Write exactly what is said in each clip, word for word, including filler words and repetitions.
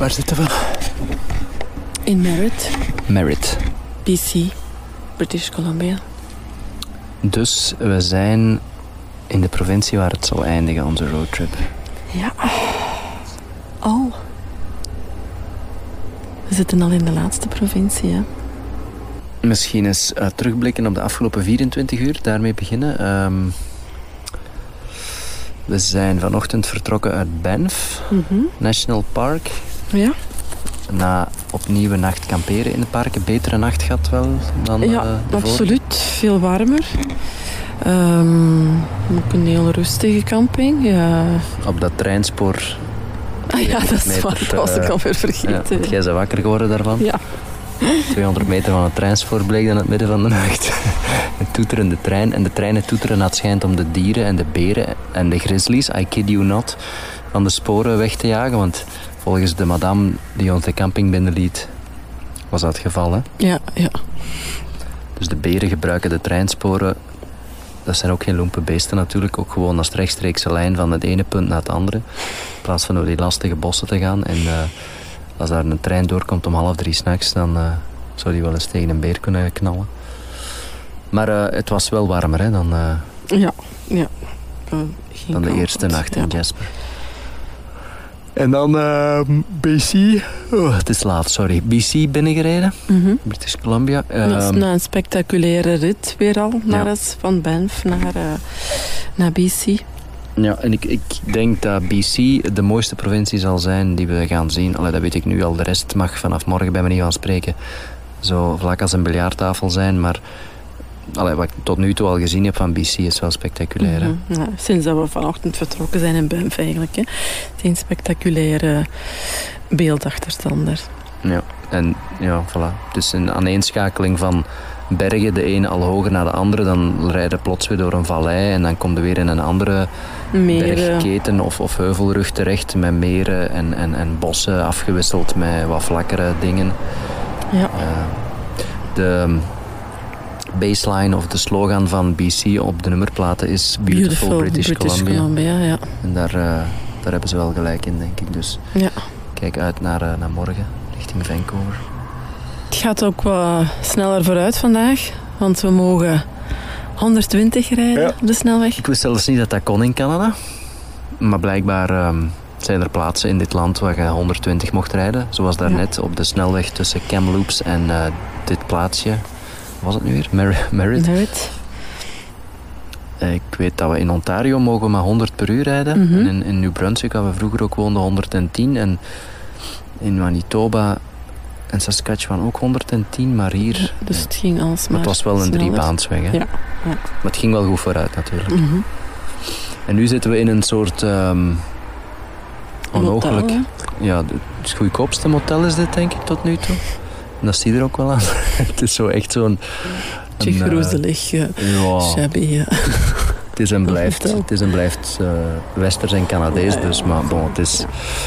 Waar zitten we? In Merritt. Merritt. B C, British Columbia. Dus we zijn in de provincie waar het zal eindigen, onze roadtrip. Ja. Oh. We zitten al in de laatste provincie, hè? Misschien eens uh, terugblikken op de afgelopen vierentwintig uur. Daarmee beginnen. Um, we zijn vanochtend vertrokken uit Banff. Mm-hmm. National Park. Ja. Na opnieuw een nacht kamperen in de parken. Betere nacht gehad wel dan ja, uh, de absoluut. Vorige. Veel warmer. Um, ook een heel rustige camping. Ja. Op dat treinspoor. Ah ja, dat is waar. Dat was ik alweer vergeten. Jij bent wakker geworden daarvan. Ja. tweehonderd meter van het treinspoor bleek dan in het midden van de nacht. Een toeterende trein. En de treinen toeteren, het schijnt om de dieren en de beren en de grizzlies, I kid you not, van de sporen weg te jagen. Want volgens de madame die ons de camping binnenliet, was dat het geval, hè? Ja, ja. Dus de beren gebruiken de treinsporen. Dat zijn ook geen lompe beesten natuurlijk. Ook gewoon als rechtstreekse lijn van het ene punt naar het andere. In plaats van door die lastige bossen te gaan. En uh, als daar een trein doorkomt om half drie 's nachts, dan uh, zou die wel eens tegen een beer kunnen knallen. Maar uh, het was wel warmer, hè, dan, uh, ja, ja. Uh, dan de eerste nacht in ja. Jasper. En dan uh, B C. Oh, het is laat, sorry. B C binnengereden. Mm-hmm. British Columbia. Uh, dat is na een spectaculaire rit weer al. Naar ja. het, van Banff naar, uh, naar B C. Ja, en ik, ik denk dat B C de mooiste provincie zal zijn die we gaan zien. Allee, dat weet ik nu al. De rest mag vanaf morgen bij me niet gaan spreken. Zo vlak als een biljarttafel zijn. Maar allee, wat ik tot nu toe al gezien heb van B C is wel spectaculair. Mm-hmm. Ja, sinds dat we vanochtend vertrokken zijn in Banff eigenlijk. Hè. Het is een spectaculaire beeldachterstander. Ja, en ja, voilà. Dus een aaneenschakeling van bergen, de ene al hoger naar de andere. Dan rijden plots weer door een vallei en dan komt er weer in een andere meren. Bergketen of, of heuvelrug terecht met meren en, en, en bossen afgewisseld met wat vlakkere dingen. Ja. Uh, de baseline of de slogan van B C op de nummerplaten is Beautiful, Beautiful British, British Columbia. Columbia ja. En daar, uh, daar hebben ze wel gelijk in, denk ik. Dus ja. Kijk uit naar, uh, naar morgen, richting Vancouver. Het gaat ook wat sneller vooruit vandaag, want we mogen honderdtwintig rijden ja. op de snelweg. Ik wist zelfs niet dat dat kon in Canada. Maar blijkbaar um, zijn er plaatsen in dit land waar je honderdtwintig mocht rijden. Zoals daarnet ja. op de snelweg tussen Kamloops en uh, dit plaatsje. Was het nu weer? Mer- Merritt. Merritt. Ik weet dat we in Ontario mogen maar honderd per uur rijden. Mm-hmm. En in, in New Brunswick, waar we vroeger ook woonden, honderdtien. En in Manitoba en Saskatchewan ook honderdtien. Maar hier... Ja, dus het ging alsmaar sneller. Het was wel een driebaansweg. Hè? Ja, ja. Maar het ging wel goed vooruit natuurlijk. Mm-hmm. En nu zitten we in een soort... Um, onmogelijk... Motel, ja, het goedkoopste motel is dit, denk ik, tot nu toe. En dat zie je er ook wel aan. Het is zo echt zo'n... Een, een groezelig, uh, ja. shabby. Ja. Het is en blijft, het is en blijft uh, Westers en Canadees, ja, ja. dus maar bon, het is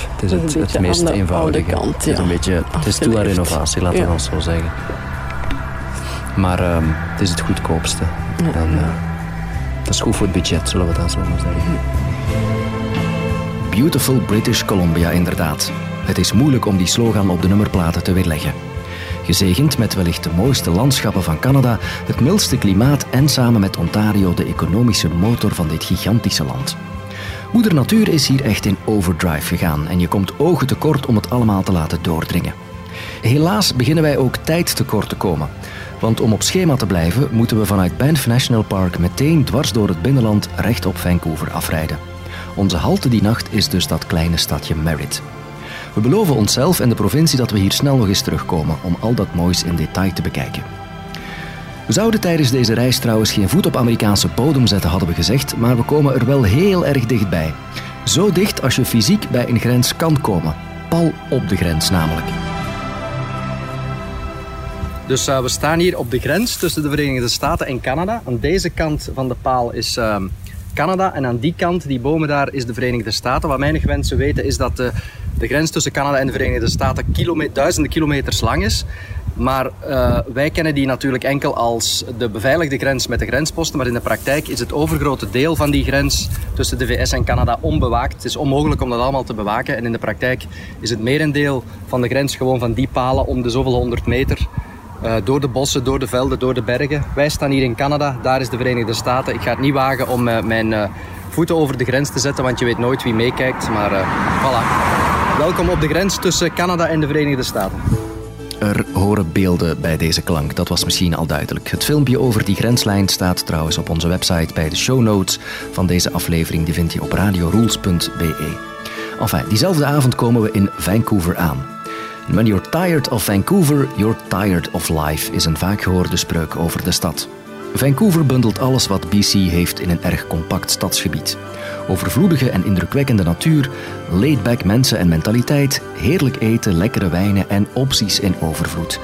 het, is het, het meest eenvoudige. Kant, ja. Het is een beetje, het is toe aan renovatie, laten we ja. ons zo zeggen. Maar uh, het is het goedkoopste. Ja. En, uh, dat is goed voor het budget, zullen we dat zo maar zeggen. Beautiful British Columbia, inderdaad. Het is moeilijk om die slogan op de nummerplaten te weerleggen. Gezegend met wellicht de mooiste landschappen van Canada, het mildste klimaat en samen met Ontario de economische motor van dit gigantische land. Moeder Natuur is hier echt in overdrive gegaan en je komt ogen tekort om het allemaal te laten doordringen. Helaas beginnen wij ook tijd tekort te komen. Want om op schema te blijven moeten we vanuit Banff National Park meteen dwars door het binnenland recht op Vancouver afrijden. Onze halte die nacht is dus dat kleine stadje Merritt. We beloven onszelf en de provincie dat we hier snel nog eens terugkomen om al dat moois in detail te bekijken. We zouden tijdens deze reis trouwens geen voet op Amerikaanse bodem zetten, hadden we gezegd, maar we komen er wel heel erg dichtbij. Zo dicht als je fysiek bij een grens kan komen. Pal op de grens namelijk. Dus uh, we staan hier op de grens tussen de Verenigde Staten en Canada. Aan deze kant van de paal is... Uh... Canada en aan die kant, die bomen daar, is de Verenigde Staten. Wat weinig mensen weten is dat de, de grens tussen Canada en de Verenigde Staten kilome- duizenden kilometers lang is. Maar uh, wij kennen die natuurlijk enkel als de beveiligde grens met de grensposten. Maar in de praktijk is het overgrote deel van die grens tussen de V S en Canada onbewaakt. Het is onmogelijk om dat allemaal te bewaken. En in de praktijk is het merendeel van de grens gewoon van die palen om de zoveel honderd meter. Uh, door de bossen, door de velden, door de bergen. Wij staan hier in Canada, daar is de Verenigde Staten. Ik ga het niet wagen om uh, mijn uh, voeten over de grens te zetten, want je weet nooit wie meekijkt. Maar uh, voilà. Welkom op de grens tussen Canada en de Verenigde Staten. Er horen beelden bij deze klank, dat was misschien al duidelijk. Het filmpje over die grenslijn staat trouwens op onze website bij de show notes van deze aflevering. Die vind je op radiorules punt b e. Enfin, diezelfde avond komen we in Vancouver aan. And when you're tired of Vancouver, you're tired of life, is een vaak gehoorde spreuk over de stad. Vancouver bundelt alles wat B C heeft in een erg compact stadsgebied. Overvloedige en indrukwekkende natuur, laid-back mensen en mentaliteit, heerlijk eten, lekkere wijnen en opties in overvloed.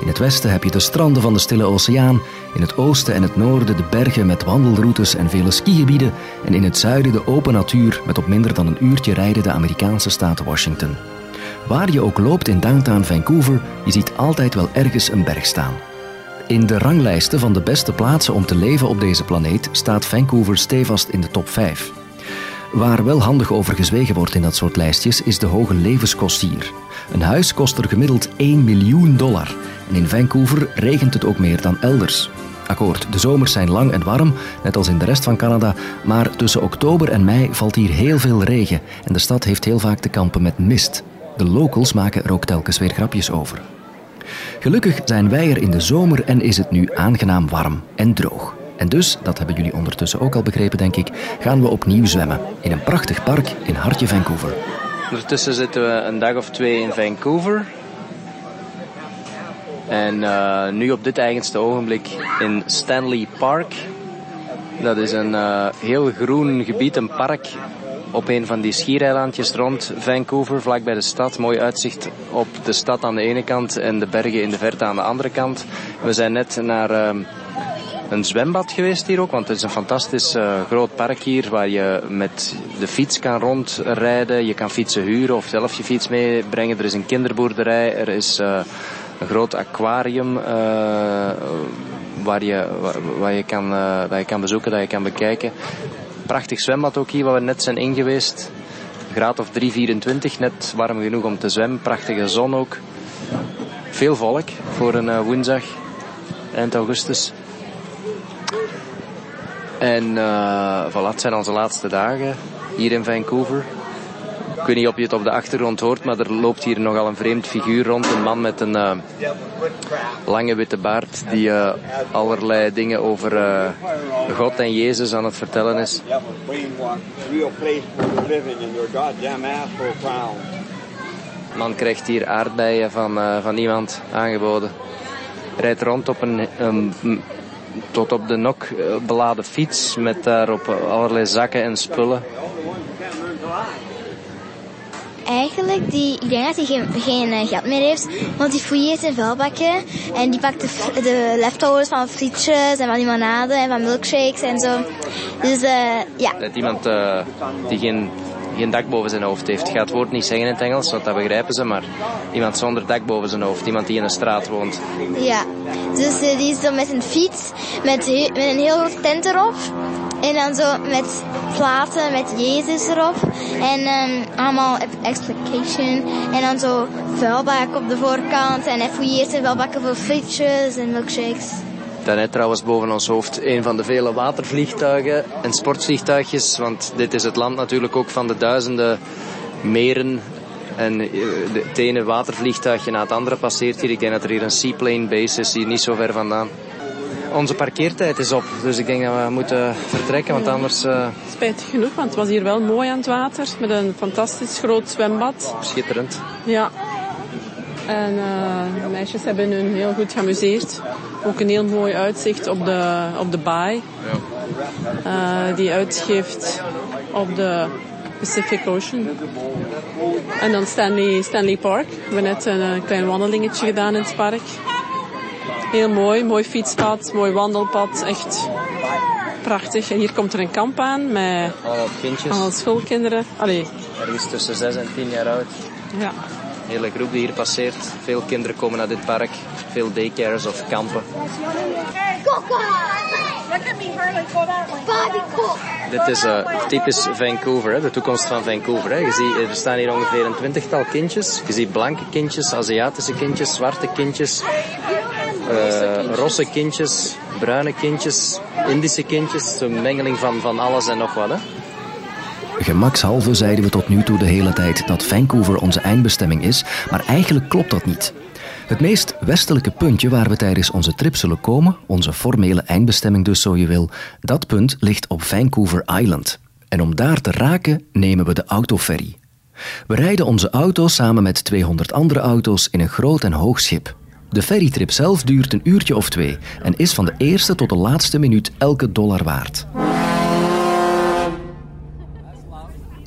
In het westen heb je de stranden van de Stille Oceaan, in het oosten en het noorden de bergen met wandelroutes en vele skigebieden en in het zuiden de open natuur met op minder dan een uurtje rijden de Amerikaanse staat Washington. Waar je ook loopt in downtown Vancouver, je ziet altijd wel ergens een berg staan. In de ranglijsten van de beste plaatsen om te leven op deze planeet staat Vancouver stevast in de top vijf. Waar wel handig over gezwegen wordt in dat soort lijstjes is de hoge levenskost hier. Een huis kost er gemiddeld één miljoen dollar en in Vancouver regent het ook meer dan elders. Akkoord, de zomers zijn lang en warm, net als in de rest van Canada, maar tussen oktober en mei valt hier heel veel regen en de stad heeft heel vaak te kampen met mist. De locals maken er ook telkens weer grapjes over. Gelukkig zijn wij er in de zomer en is het nu aangenaam warm en droog. En dus, dat hebben jullie ondertussen ook al begrepen denk ik, gaan we opnieuw zwemmen in een prachtig park in hartje Vancouver. Ondertussen zitten we een dag of twee in Vancouver. En uh, nu op dit eigenste ogenblik in Stanley Park. Dat is een uh, heel groen gebied, een park. Op een van die schiereilandjes rond Vancouver, vlak bij de stad. Mooi uitzicht op de stad aan de ene kant en de bergen in de verte aan de andere kant. We zijn net naar uh, een zwembad geweest hier ook, want het is een fantastisch uh, groot park hier waar je met de fiets kan rondrijden. Je kan fietsen huren of zelf je fiets meebrengen. Er is een kinderboerderij, er is uh, een groot aquarium uh, waar, je, waar, waar je, kan, uh, dat je kan bezoeken, dat je kan bekijken. Prachtig zwembad ook hier waar we net zijn ingeweest. Graad of drie vierentwintig, net warm genoeg om te zwemmen. Prachtige zon ook. Veel volk voor een woensdag, eind augustus. En uh, voilà, het zijn onze laatste dagen hier in Vancouver. Ik weet niet of je het op de achtergrond hoort, maar er loopt hier nogal een vreemd figuur rond. Een man met een uh, lange witte baard die uh, allerlei dingen over uh, God en Jezus aan het vertellen is. De man krijgt hier aardbeien van, uh, van iemand aangeboden. Rijdt rond op een, een tot op de nok beladen fiets met daarop allerlei zakken en spullen. Eigenlijk, die, ik denk dat hij geen, geen geld meer heeft, want die fouilleert in vuilbakken en die pakt de, de leftovers van frietjes en van limonade en van milkshakes en zo. Dus uh, ja. Dat iemand uh, die geen, geen dak boven zijn hoofd heeft. Ik ga het woord niet zeggen in het Engels, want dat begrijpen ze, maar iemand zonder dak boven zijn hoofd, iemand die in een straat woont. Ja, dus uh, die is zo met zijn fiets, met, met een heel grote tent erop. En dan zo met platen met Jezus erop. En um, allemaal explication. En dan zo vuilbak op de voorkant. En hij fouilleert in vuilbakken voor frietjes en milkshakes. Daarnet trouwens boven ons hoofd een van de vele watervliegtuigen en sportvliegtuigjes. Want dit is het land natuurlijk ook van de duizenden meren. En het ene watervliegtuigje na het andere passeert hier. Ik denk dat er hier een seaplane base is, hier niet zo ver vandaan. Onze parkeertijd is op, dus ik denk dat we moeten vertrekken, want anders... Uh... Spijtig genoeg, want het was hier wel mooi aan het water, met een fantastisch groot zwembad. Schitterend. Ja. En uh, de meisjes hebben hun heel goed geamuseerd. Ook een heel mooi uitzicht op de, op de baai. Ja. Uh, die uitgeeft op de Pacific Ocean. En dan Stanley, Stanley Park. We hebben net een klein wandelingetje gedaan in het park. Heel mooi, mooi fietspad, mooi wandelpad, echt prachtig. En hier komt er een kamp aan met alle kindjes, alle schoolkinderen. Allee. Er is tussen zes en tien jaar oud. Ja. hele groep die hier passeert. Veel kinderen komen naar dit park. Veel daycares of kampen. Dit is uh, typisch Vancouver, hè? De toekomst van Vancouver. Hè? Je ziet, er staan hier ongeveer een twintigtal kindjes. Je ziet blanke kindjes, Aziatische kindjes, zwarte kindjes, uh, rosse kindjes, bruine kindjes, Indische kindjes. Een mengeling van, van alles en nog wat. Hè? Gemakshalve zeiden we tot nu toe de hele tijd dat Vancouver onze eindbestemming is, maar eigenlijk klopt dat niet. Het meest westelijke puntje waar we tijdens onze trip zullen komen, onze formele eindbestemming dus zo je wil, dat punt ligt op Vancouver Island. En om daar te raken nemen we de autoferry. We rijden onze auto samen met tweehonderd andere auto's in een groot en hoog schip. De ferrytrip zelf duurt een uurtje of twee en is van de eerste tot de laatste minuut elke dollar waard.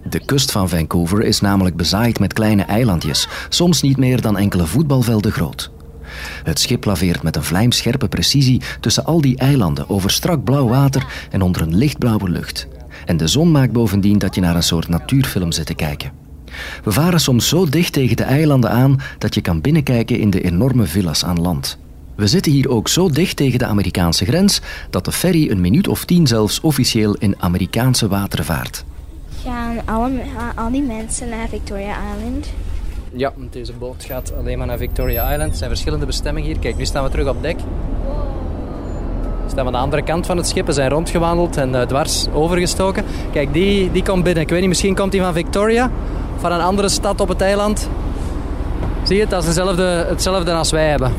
De kust van Vancouver is namelijk bezaaid met kleine eilandjes, soms niet meer dan enkele voetbalvelden groot. Het schip laveert met een vlijmscherpe precisie tussen al die eilanden over strak blauw water en onder een lichtblauwe lucht. En de zon maakt bovendien dat je naar een soort natuurfilm zit te kijken. We varen soms zo dicht tegen de eilanden aan dat je kan binnenkijken in de enorme villa's aan land. We zitten hier ook zo dicht tegen de Amerikaanse grens dat de ferry een minuut of tien zelfs officieel in Amerikaanse wateren vaart. Gaan al, al die mensen naar Victoria Island? Ja, deze boot gaat alleen maar naar Victoria Island. Er zijn verschillende bestemmingen hier. Kijk, nu staan we terug op dek. We staan aan de andere kant van het schip. We zijn rondgewandeld en uh, dwars overgestoken. Kijk, die, die komt binnen. Ik weet niet, misschien komt die van Victoria. Van een andere stad op het eiland. Zie je het? Dat is hetzelfde, hetzelfde als wij hebben.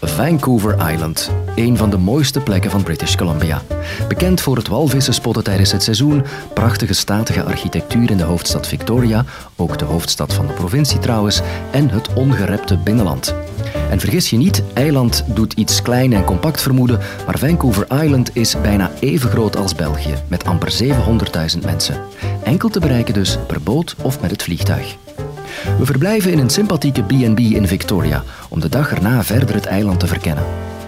Vancouver Island, een van de mooiste plekken van British Columbia. Bekend voor het walvissenspotten tijdens het seizoen, prachtige statige architectuur in de hoofdstad Victoria, ook de hoofdstad van de provincie trouwens, en het ongerepte binnenland. En vergis je niet, eiland doet iets klein en compact vermoeden, maar Vancouver Island is bijna even groot als België, met amper zevenhonderdduizend mensen. Enkel te bereiken dus per boot of met het vliegtuig. We verblijven in een sympathieke B en B in Victoria, om de dag erna verder het eiland te verkennen.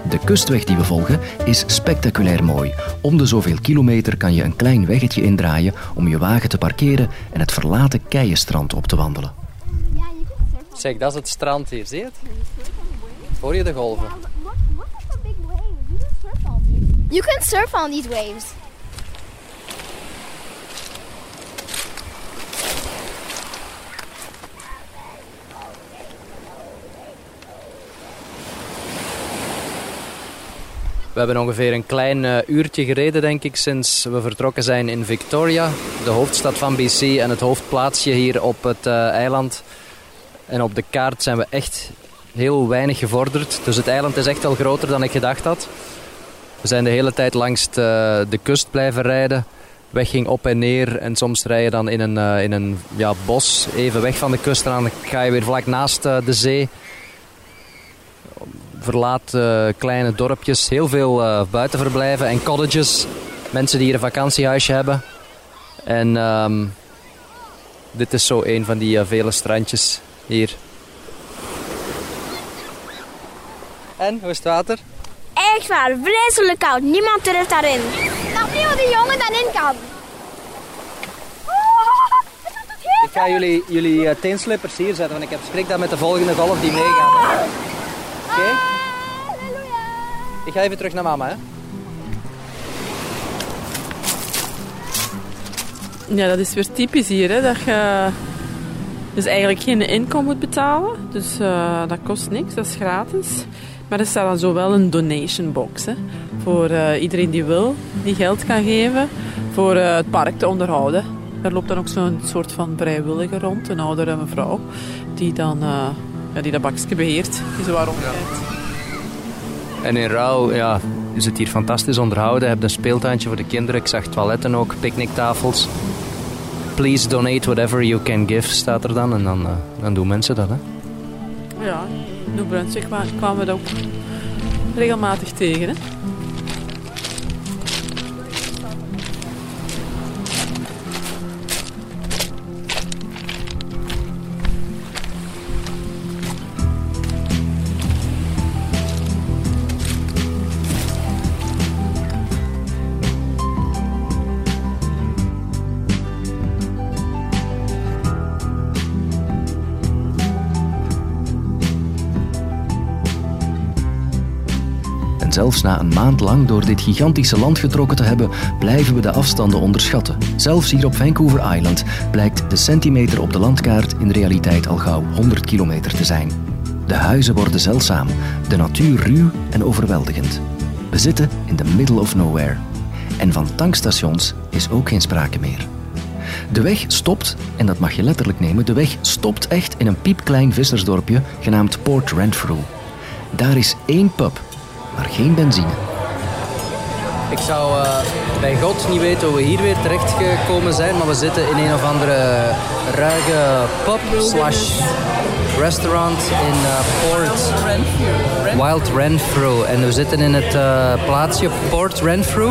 De kustweg die we volgen is spectaculair mooi. Om de zoveel kilometer kan je een klein weggetje indraaien om je wagen te parkeren en het verlaten keienstrand op te wandelen. Zeg, dat is het strand hier, zie je het? Hoor je de golven? You can surf on these waves. We hebben ongeveer een klein uh, uurtje gereden, denk ik, sinds we vertrokken zijn in Victoria, de hoofdstad van B C en het hoofdplaatsje hier op het uh, eiland. En op de kaart zijn we echt heel weinig gevorderd, dus het eiland is echt wel groter dan ik gedacht had. We zijn de hele tijd langs de, de kust blijven rijden. De weg ging op en neer en soms rij je dan in een, uh, in een ja, bos, even weg van de kust en dan ga je weer vlak naast uh, de zee. Verlaat uh, kleine dorpjes, heel veel uh, buitenverblijven en cottages. Mensen die hier een vakantiehuisje hebben. En um, dit is zo een van die uh, vele strandjes hier. En, hoe is het water? Echt waar, vreselijk koud. Niemand durft daarin. Ik snap niet hoe die jongen daarin kan. Ik ga jullie, jullie uh, teenslippers hier zetten, want ik heb schrik dat met de volgende golf die meegaat. Oké. Okay. Ik ga even terug naar mama, hè. Ja, dat is weer typisch hier, hè. Dat je dus eigenlijk geen inkom moet betalen. Dus uh, dat kost niks, dat is gratis. Maar er staat dan zo wel een donation box, hè. Voor uh, iedereen die wil, die geld kan geven. Voor uh, het park te onderhouden. Er loopt dan ook zo'n soort van vrijwilliger rond. Een oudere mevrouw. Die dan... Uh, Ja, die dat bakje beheert, die zo waar rondrijdt. Ja. En in ruil ja, is het hier fantastisch onderhouden. Je hebt een speeltuintje voor de kinderen. Ik zag toiletten ook, picknicktafels. Please donate whatever you can give, staat er dan. En dan, uh, dan doen mensen dat, hè. Ja, in New Brunswick kwamen we dat ook regelmatig tegen, hè. Zelfs na een maand lang door dit gigantische land getrokken te hebben, blijven we de afstanden onderschatten. Zelfs hier op Vancouver Island blijkt de centimeter op de landkaart in realiteit al gauw honderd kilometer te zijn. De huizen worden zeldzaam, de natuur ruw en overweldigend. We zitten in the middle of nowhere. En van tankstations is ook geen sprake meer. De weg stopt, en dat mag je letterlijk nemen, de weg stopt echt in een piepklein vissersdorpje genaamd Port Renfrew. Daar is één pub, maar geen benzine. Ik zou uh, bij God niet weten hoe we hier weer terecht gekomen zijn, maar we zitten in een of andere ruige pub slash restaurant in uh, Port Wild Renfrew. En we zitten in het uh, plaatsje Port Renfrew.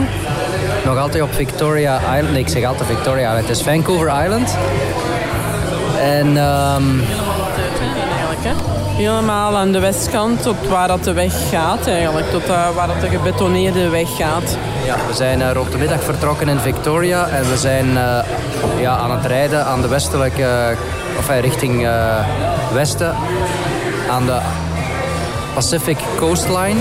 Nog altijd op Victoria Island. Nee, ik zeg altijd Victoria Island. Het is Vancouver Island. En um... helemaal aan de westkant, tot waar dat de weg gaat eigenlijk. Tot uh, waar dat de gebetoneerde weg gaat. Ja, we zijn uh, rond de middag vertrokken in Victoria. En we zijn uh, ja, aan het rijden aan de westelijke... Uh, of enfin, richting uh, westen. Aan de Pacific coastline.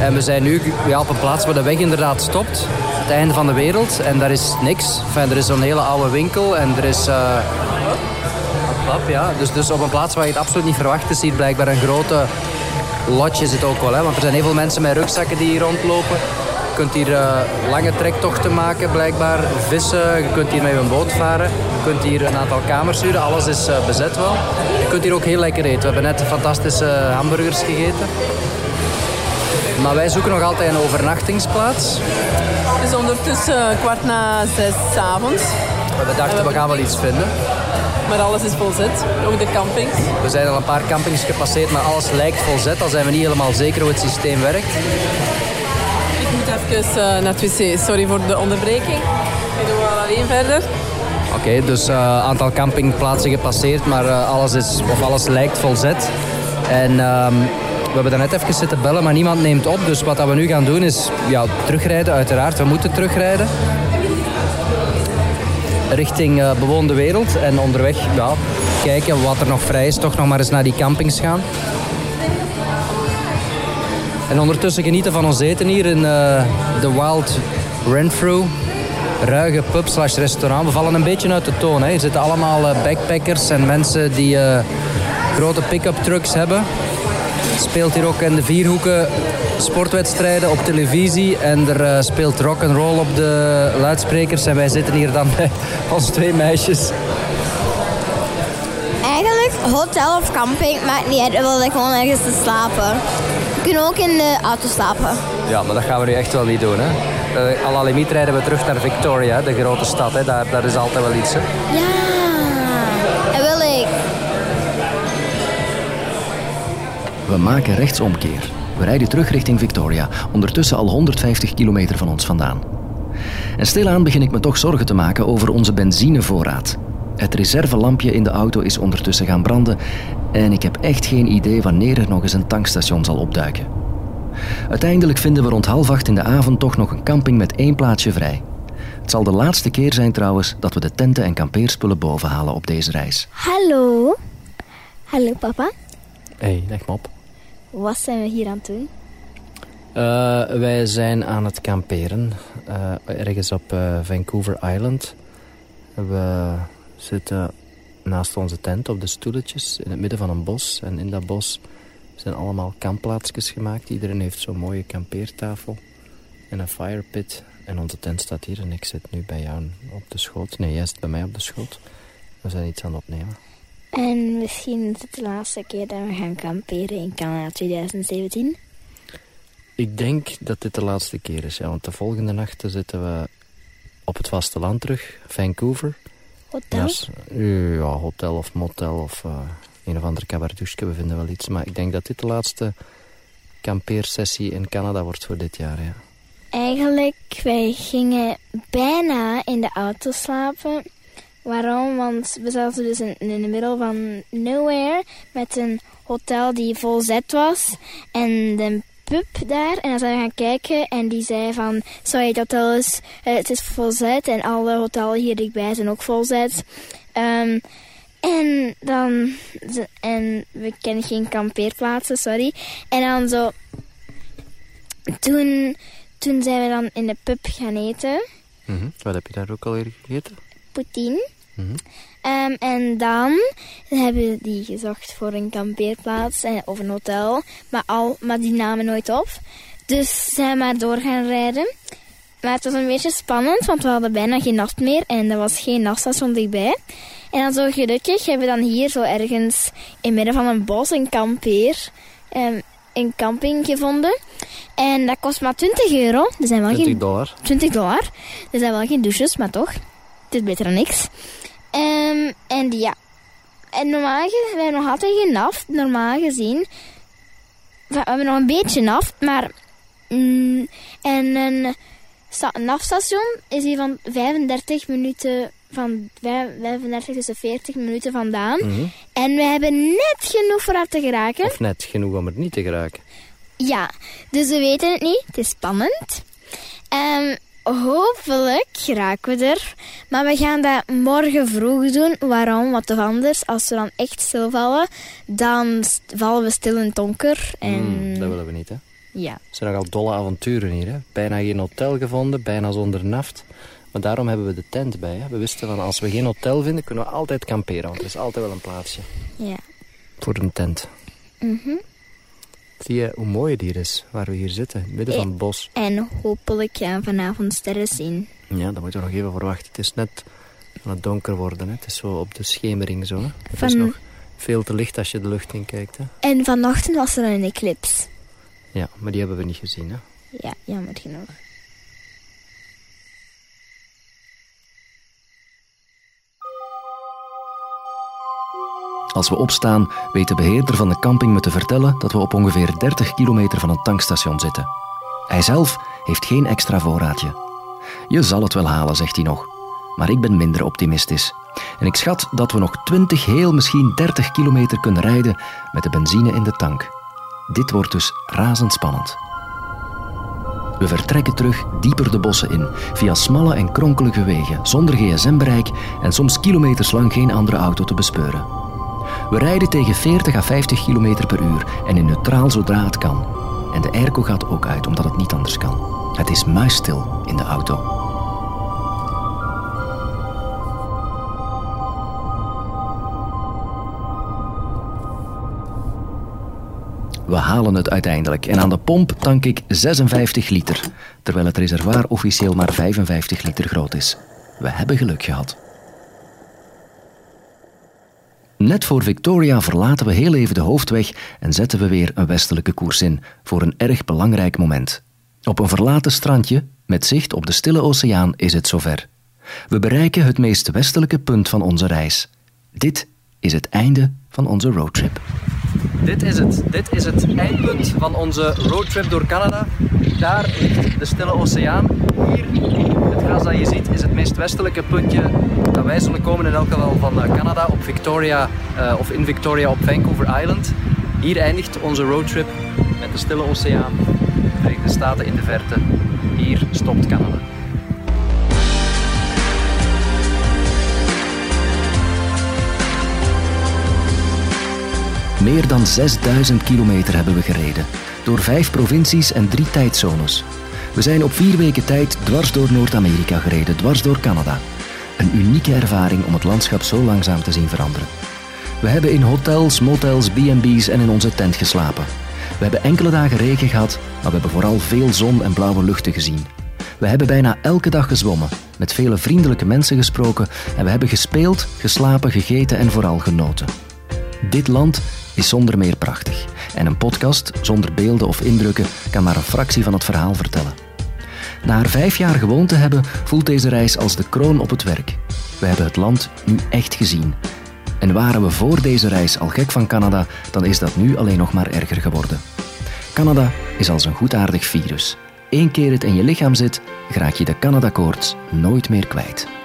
En we zijn nu ja, op een plaats waar de weg inderdaad stopt. Het einde van de wereld. En daar is niks. Enfin, er is zo'n hele oude winkel. En er is... Uh, Lab, ja. dus, dus op een plaats waar je het absoluut niet verwacht is hier blijkbaar een grote lodge is het ook wel. Hè? Want er zijn heel veel mensen met rugzakken die hier rondlopen. Je kunt hier uh, lange trektochten maken blijkbaar, vissen, je kunt hier met een boot varen. Je kunt hier een aantal kamers huren, alles is uh, bezet wel. Je kunt hier ook heel lekker eten. We hebben net fantastische hamburgers gegeten. Maar wij zoeken nog altijd een overnachtingsplaats. Het is ondertussen uh, kwart na zes 's avonds. We dachten, we gaan wel iets vinden. Maar alles is volzet, ook de campings. We zijn al een paar campings gepasseerd, maar alles lijkt volzet. Dan zijn we niet helemaal zeker hoe het systeem werkt. Ik moet even uh, naar het wc, sorry voor de onderbreking. Ik doe wel alleen verder. Oké, okay, dus een uh, aantal campingplaatsen gepasseerd, maar uh, alles, is, of alles lijkt volzet. En um, we hebben daarnet even zitten bellen, maar niemand neemt op. Dus wat dat we nu gaan doen is ja, terugrijden, uiteraard. We moeten terugrijden. Richting uh, bewoonde wereld en onderweg ja, kijken wat er nog vrij is. Toch nog maar eens naar die campings gaan. En ondertussen genieten van ons eten hier in de uh, Wild Renfrew. Ruige pub slash restaurant. We vallen een beetje uit de toon. Hè. Er zitten allemaal uh, backpackers en mensen die uh, grote pick-up trucks hebben. Speelt hier ook in de vierhoeken sportwedstrijden op televisie. En er uh, speelt rock'n'roll op de luidsprekers. En wij zitten hier dan bij ons twee meisjes. Eigenlijk hotel of camping maakt niet uit. We willen gewoon ergens te slapen. We kunnen ook in de auto slapen. Ja, maar dat gaan we nu echt wel niet doen. Hè? Uh, à la limiet rijden we terug naar Victoria, de grote stad. Hè? Daar, daar is altijd wel iets. Hè? Ja. We maken rechtsomkeer. We rijden terug richting Victoria, ondertussen al honderdvijftig kilometer van ons vandaan. En stilaan begin ik me toch zorgen te maken over onze benzinevoorraad. Het reservelampje in de auto is ondertussen gaan branden en ik heb echt geen idee wanneer er nog eens een tankstation zal opduiken. Uiteindelijk vinden we rond half acht in de avond toch nog een camping met één plaatsje vrij. Het zal de laatste keer zijn trouwens dat we de tenten en kampeerspullen bovenhalen op deze reis. Hallo. Hallo papa. Hey, leg me op. Wat zijn we hier aan het doen? Uh, wij zijn aan het kamperen. Uh, ergens op uh, Vancouver Island. We zitten naast onze tent op de stoeletjes in het midden van een bos. En in dat bos zijn allemaal kampplaatsjes gemaakt. Iedereen heeft zo'n mooie kampeertafel en een firepit. En onze tent staat hier en ik zit nu bij jou op de schoot. Nee, jij zit bij mij op de schoot. We zijn iets aan het opnemen. En misschien is het de laatste keer dat we gaan kamperen in Canada twintig zeventien? Ik denk dat dit de laatste keer is, ja, want de volgende nachten zitten we op het vasteland terug, Vancouver. Hotel? Is, ja, hotel of motel of uh, een of andere kabardouche, we vinden wel iets. Maar ik denk dat dit de laatste kampeersessie in Canada wordt voor dit jaar, ja. Eigenlijk, wij gingen bijna in de auto slapen. Waarom? Want we zaten dus in, in de middel van nowhere met een hotel die volzet was en een pub daar. En dan zijn we gaan kijken en die zei van, sorry, het hotel is, uh, het is volzet en alle hotels hier dichtbij zijn ook volzet. Um, en dan, en we kennen geen kampeerplaatsen, sorry. En dan zo, Toen, toen zijn we dan in de pub gaan eten. Mm-hmm. Wat heb je daar ook alweer gegeten? Poutine. Mm-hmm. Um, en dan hebben we die gezocht voor een kampeerplaats en, of een hotel. Maar, al, maar die namen nooit op. Dus zijn maar door gaan rijden. Maar het was een beetje spannend, want we hadden bijna geen nacht meer. En er was geen nachtstation dichtbij. En dan zo gelukkig hebben we dan hier zo ergens in midden van een bos een kampeer... Um, een camping gevonden. En dat kost maar twintig euro. Er zijn wel twintig dollar. twintig dollar. Er zijn wel geen douches, maar toch. Het is beter dan niks. Um, en ja. En normaal gezien, we hebben nog altijd geen naft. Normaal gezien. We hebben nog een beetje naft, maar... Mm, en een, een naftstation is hier van vijfendertig minuten... Van vijfendertig, tussen veertig minuten vandaan. Mm-hmm. En we hebben net genoeg voor haar te geraken. Of net genoeg om er niet te geraken. Ja, dus we weten het niet. Het is spannend. Um, hopelijk geraken we er. Maar we gaan dat morgen vroeg doen. Waarom? Want of anders, als we dan echt stilvallen, dan vallen we stil in het donker. En... Mm, dat willen we niet, hè? Ja. Het zijn nogal dolle avonturen hier, hè? Bijna geen hotel gevonden, bijna zonder naft. Maar daarom hebben we de tent bij. Hè. We wisten van als we geen hotel vinden, kunnen we altijd kamperen. Want er is altijd wel een plaatsje. Ja. Voor een tent. Mhm. Zie je hoe mooi het hier is, waar we hier zitten. Midden e- van het bos. En hopelijk gaan we vanavond sterren zien. Ja, dat moeten we nog even voor wachten. Het is net aan het donker worden. Hè. Het is zo op de schemering zo. Hè. Het van... is nog veel te licht als je de lucht in kijkt. Hè. En vanochtend was er een eclipse. Ja, maar die hebben we niet gezien. Hè. Ja, jammer genoeg. Als we opstaan, weet de beheerder van de camping me te vertellen dat we op ongeveer dertig kilometer van een tankstation zitten. Hij zelf heeft geen extra voorraadje. Je zal het wel halen, zegt hij nog. Maar ik ben minder optimistisch. En ik schat dat we nog twintig, heel misschien dertig kilometer kunnen rijden met de benzine in de tank. Dit wordt dus razendspannend. We vertrekken terug dieper de bossen in, via smalle en kronkelige wegen, zonder gsm-bereik en soms kilometers lang geen andere auto te bespeuren. We rijden tegen veertig à vijftig kilometer per uur en in neutraal zodra het kan. En de airco gaat ook uit, omdat het niet anders kan. Het is muisstil in de auto. We halen het uiteindelijk en aan de pomp tank ik zesenvijftig liter, terwijl het reservoir officieel maar vijfenvijftig liter groot is. We hebben geluk gehad. Net voor Victoria verlaten we heel even de hoofdweg en zetten we weer een westelijke koers in, voor een erg belangrijk moment. Op een verlaten strandje, met zicht op de stille oceaan, is het zover. We bereiken het meest westelijke punt van onze reis. Dit is het einde van onze roadtrip. Dit is het. Dit is het eindpunt van onze roadtrip door Canada. Daar ligt de stille oceaan. Hier, het gras dat je ziet, is het meest westelijke puntje dat wij zullen komen in elk geval van Canada, op Victoria, uh, of in Victoria op Vancouver Island. Hier eindigt onze roadtrip met de stille oceaan, de Verenigde Staten in de verte. Hier stopt Canada. Meer dan zesduizend kilometer hebben we gereden, door vijf provincies en drie tijdzones. We zijn op vier weken tijd dwars door Noord-Amerika gereden, dwars door Canada. Een unieke ervaring om het landschap zo langzaam te zien veranderen. We hebben in hotels, motels, B en B's en in onze tent geslapen. We hebben enkele dagen regen gehad, maar we hebben vooral veel zon en blauwe luchten gezien. We hebben bijna elke dag gezwommen, met vele vriendelijke mensen gesproken en we hebben gespeeld, geslapen, gegeten en vooral genoten. Dit land is zonder meer prachtig. En een podcast, zonder beelden of indrukken, kan maar een fractie van het verhaal vertellen. Na haar vijf jaar gewoond te hebben, voelt deze reis als de kroon op het werk. We hebben het land nu echt gezien. En waren we voor deze reis al gek van Canada, dan is dat nu alleen nog maar erger geworden. Canada is als een goedaardig virus. Eén keer het in je lichaam zit, raak je de Canada-koorts nooit meer kwijt.